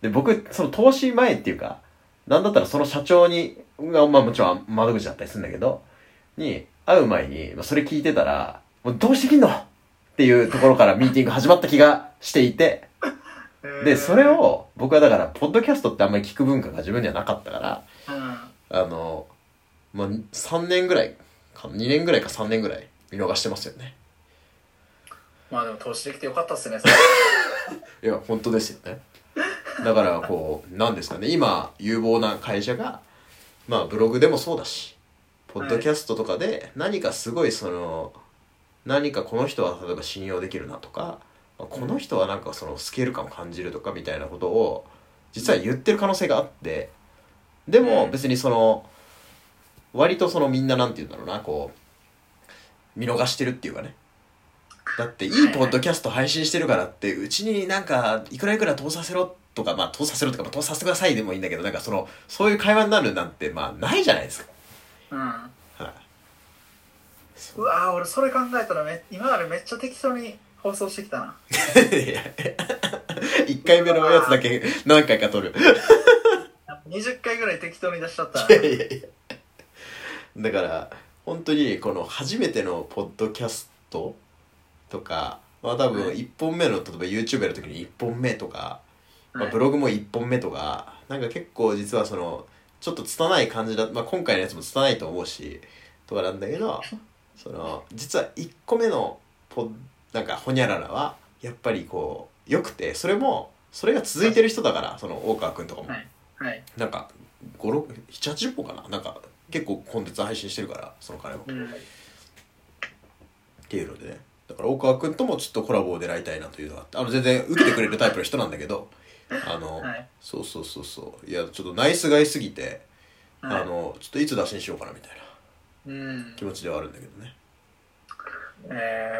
で僕その投資前っていうか、なんだったらその社長にが、まあ、もちろん窓口だったりするんだけどに会う前にそれ聞いてたら、もうどうしてできんのっていうところからミーティング始まった気がしていて、でそれを僕はだからポッドキャストってあんまり聞く文化が自分にはなかったから、まあ、3年ぐらいか2年ぐらいか3年ぐらい見逃してますよね。まあでも投資できてよかったっすねそれいや本当ですよね。だからこうなんですかね、今有望な会社が、まあブログでもそうだしポッドキャストとかで何かすごいその、何かこの人は例えば信用できるなとか、この人はなんかそのスケール感を感じるとかみたいなことを実は言ってる可能性があって、でも別にその割とそのみんななんて言うんだろうな、こう見逃してるっていうかね。だっていいポッドキャスト配信してるからってうちになんかいくらいくら通させろとか、まあ通させろとか、まあ、通させてくださいでもいいんだけど、なんかそのそういう会話になるなんてまあないじゃないですか。うん。うわー、俺それ考えたら今までめっちゃ適当に放送してきたな1回目のやつだけ何回か撮る20回ぐらい適当に出しちゃったな。いやいやいや、だから本当にこの初めてのポッドキャストとか、まあ多分1本目の例えば YouTube やる時に1本目とか、まあ、ブログも1本目とか、なんか結構実はそのちょっと拙い感じだ、まあ、今回のやつも拙いと思うしとかなんだけどその実は1個目のなんかホニャララはやっぱりこう良くて、それが続いてる人だから、その大川くんとかも、はい、なんか7,80 本かな、なんか結構コンテンツ配信してるからその彼も、うん、っていうのでね、だから大川くんともちょっとコラボを狙いたいなというのがあって、全然受けてくれるタイプの人なんだけどはい、そういやちょっとナイスガイすぎて、はい、ちょっといつ打診しようかなみたいな。うん、気持ちではあるんだけどね。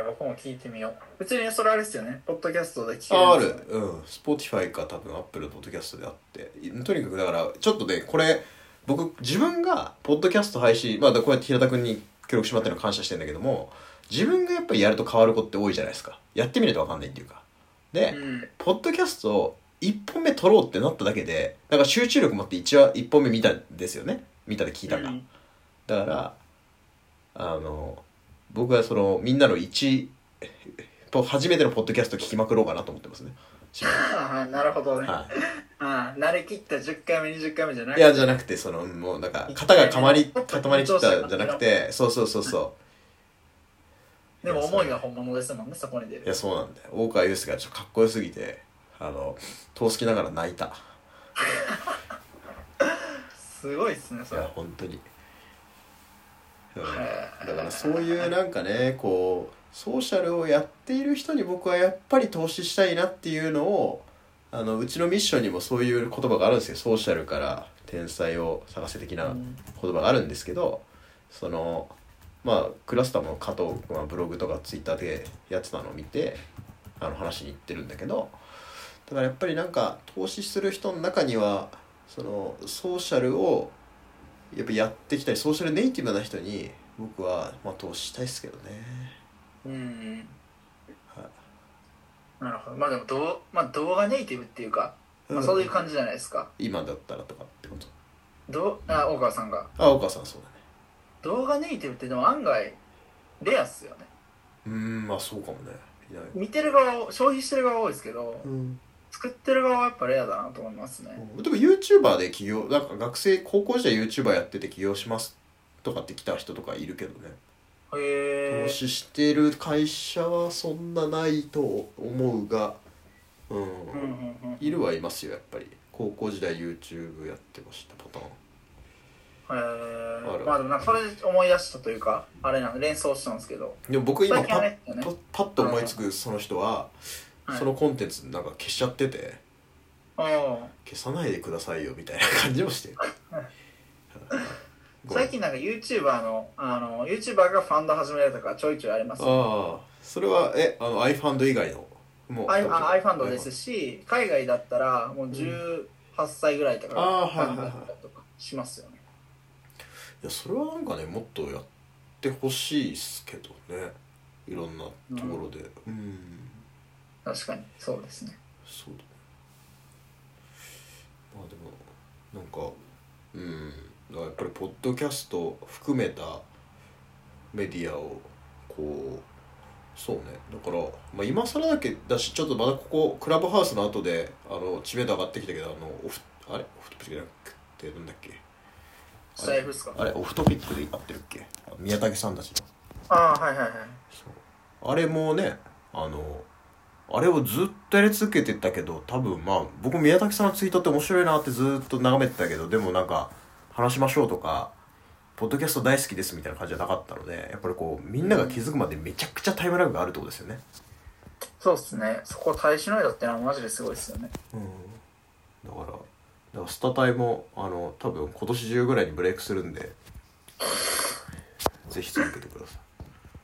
僕も聞いてみよう。うちにそれあれですよね、ポッドキャストで聞けるんですよね。ある、うん、Spotify か多分 Apple ポッドキャストであって、とにかくだからちょっとね、これ僕自分がポッドキャスト配信、まあこうやって平田くんに協力してもらってるの感謝してるんだけども、自分がやっぱりやると変わることって多いじゃないですか。やってみると分かんないっていうかで、うん、ポッドキャストを1本目撮ろうってなっただけで、なんか集中力持って1本目見たんですよね、見たで聞いたから、うん、だから僕はそのみんなの初めてのポッドキャスト聞きまくろうかなと思ってますね。ああなるほどね、はい、ああ慣れきった10回目20回目じゃなくて、いやじゃなくてそのもうなんか型が固まりきったじゃなくて、そうでも思いが本物ですもんね、そこに出る。いやそうなんだよ、大川雄介がちょっとかっこよすぎて遠すきながら泣いたすごいっすねそれ。いや本当に、うん、だからそういうなんかね、こうソーシャルをやっている人に僕はやっぱり投資したいなっていうのを、うちのミッションにもそういう言葉があるんですけど、ソーシャルから天才を探せ的な言葉があるんですけど、そのまあクラスターも加藤君はブログとかツイッターでやってたのを見て話に行ってるんだけど、だからやっぱりなんか投資する人の中にはそのソーシャルをやってきたり、ソーシャルネイティブな人に僕はまあ投資したいですけどね。うん、はい、なるほど。まあでも動画ネイティブっていうか、まあ、そういう感じじゃないですか、今だったらとかってこと。大川さんが大川さんそうだね、動画ネイティブってでも案外レアっすよね。まあそうかもね。いない見てる側、消費してる側多いですけど、作ってる側はやっぱレアだなと思いますね。でも YouTuber で起業、なんか高校時代 YouTuber やってて起業しますとかって来た人とかいるけどね。投資してる会社はそんなないと思うが、うんうん、いるはいますよやっぱり。高校時代 YouTube やってましたパターン。まあでもなんかそれ思い出したというかあれなんで連想したんですけど。でも僕今 パッと思いつくその人は、はい、そのコンテンツなんか消しちゃってて、消さないでくださいよみたいな感じもしてる。最近なんか YouTuber のYouTuber がファンド始められたからちょいちょいあります、ね。ああ、それはiFund 以外のもう iFund ですし、海外だったらもう18歳ぐらいとかとかしますよね。いやそれはなんかねもっとやってほしいですけどね。いろんなところで。うん。うん、確かにそうですね。そうだ。まあでもなんかだからやっぱりポッドキャスト含めたメディアをこうそうねだから、まあ、今更だけだしちょっとまだここクラブハウスの後で知名度上がってきたけどあれオフトピックじゃなくてなんだっけスタイフっすか。あれオフトピックで合ってるっけ宮武さんたちの。ああはいはいはい。そうあれもねあれをずっとやり続けてたけど多分まあ僕宮武さんのツイートって面白いなってずっと眺めてたけどでもなんか話しましょうとかポッドキャスト大好きですみたいな感じじゃなかったのでやっぱりこうみんなが気づくまでめちゃくちゃタイムラグがあるってことですよね。そうですね。そこを耐えしのいだってのはマジですごいですよね、うん、だからスタタイも多分今年中ぐらいにブレイクするんでぜひ続けてください。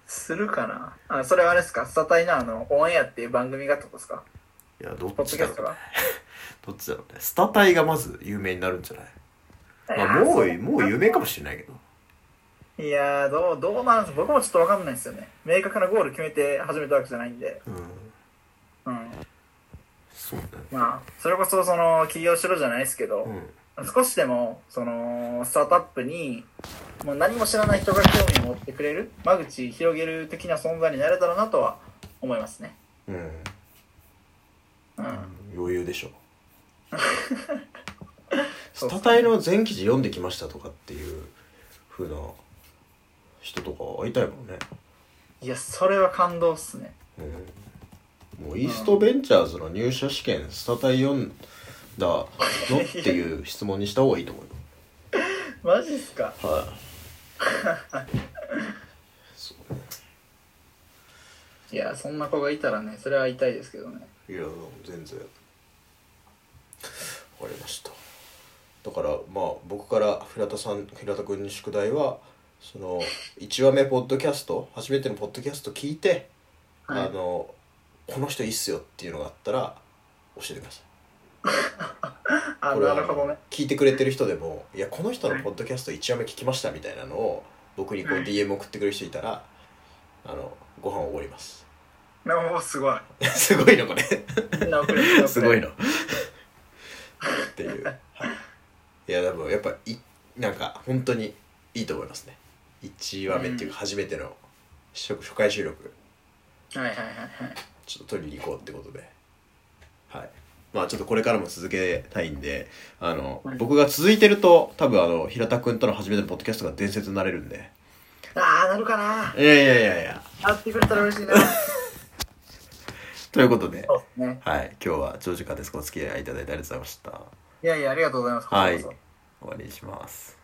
するかな。それはあれですかスタタイのオンエアっていう番組があったことですか。いやどっちだろうねどっちだろうね。スタタイがまず有名になるんじゃない。まあ、もう有名かもしれないけど。いやーどうなんですか。僕もちょっと分かんないですよね。明確なゴール決めて始めたわけじゃないんで。うん。うん。そうだね。まあそれこそ起業しろじゃないですけど、うん、少しでもスタートアップにもう何も知らない人が興味を持ってくれる間口広げる的な存在になれたらなとは思いますね。うん。うん。余裕でしょ。スタタイの全記事読んできましたとかっていう風な人とか会いたいもんね。いやそれは感動っすね、うん、もうイーストベンチャーズの入社試験、うん、スタタイ読んだのっていう質問にした方がいいと思うマジっすか。はいそうね。いやそんな子がいたらねそれは会いたいですけどね。いや全然わかりました。だからまあ僕から平田君に宿題はその1話目ポッドキャスト初めてのポッドキャスト聞いて、はい、この人いいっすよっていうのがあったら教えてくださいあこれはなるほど、ね、聞いてくれてる人でもいやこの人のポッドキャスト1話目聞きましたみたいなのを僕にこう DM 送ってくれる人いたらご飯をおごります。おすごいすごいのこれすごいのっていういや多分やっぱなんか本当にいいと思いますね。1話目っていうか初めての、うん、初回収録はいはいはいはいちょっと撮りに行こうってことではいまあちょっとこれからも続けたいんではい、僕が続いてると多分平田くんとの初めてのポッドキャストが伝説になれるんで。ああなるかな。いや会ってくれたら嬉しいなということで、ね、はい今日は長時間ですお付き合いいただいてありがとうございました。いやいやありがとうございます。はい、終わりにします。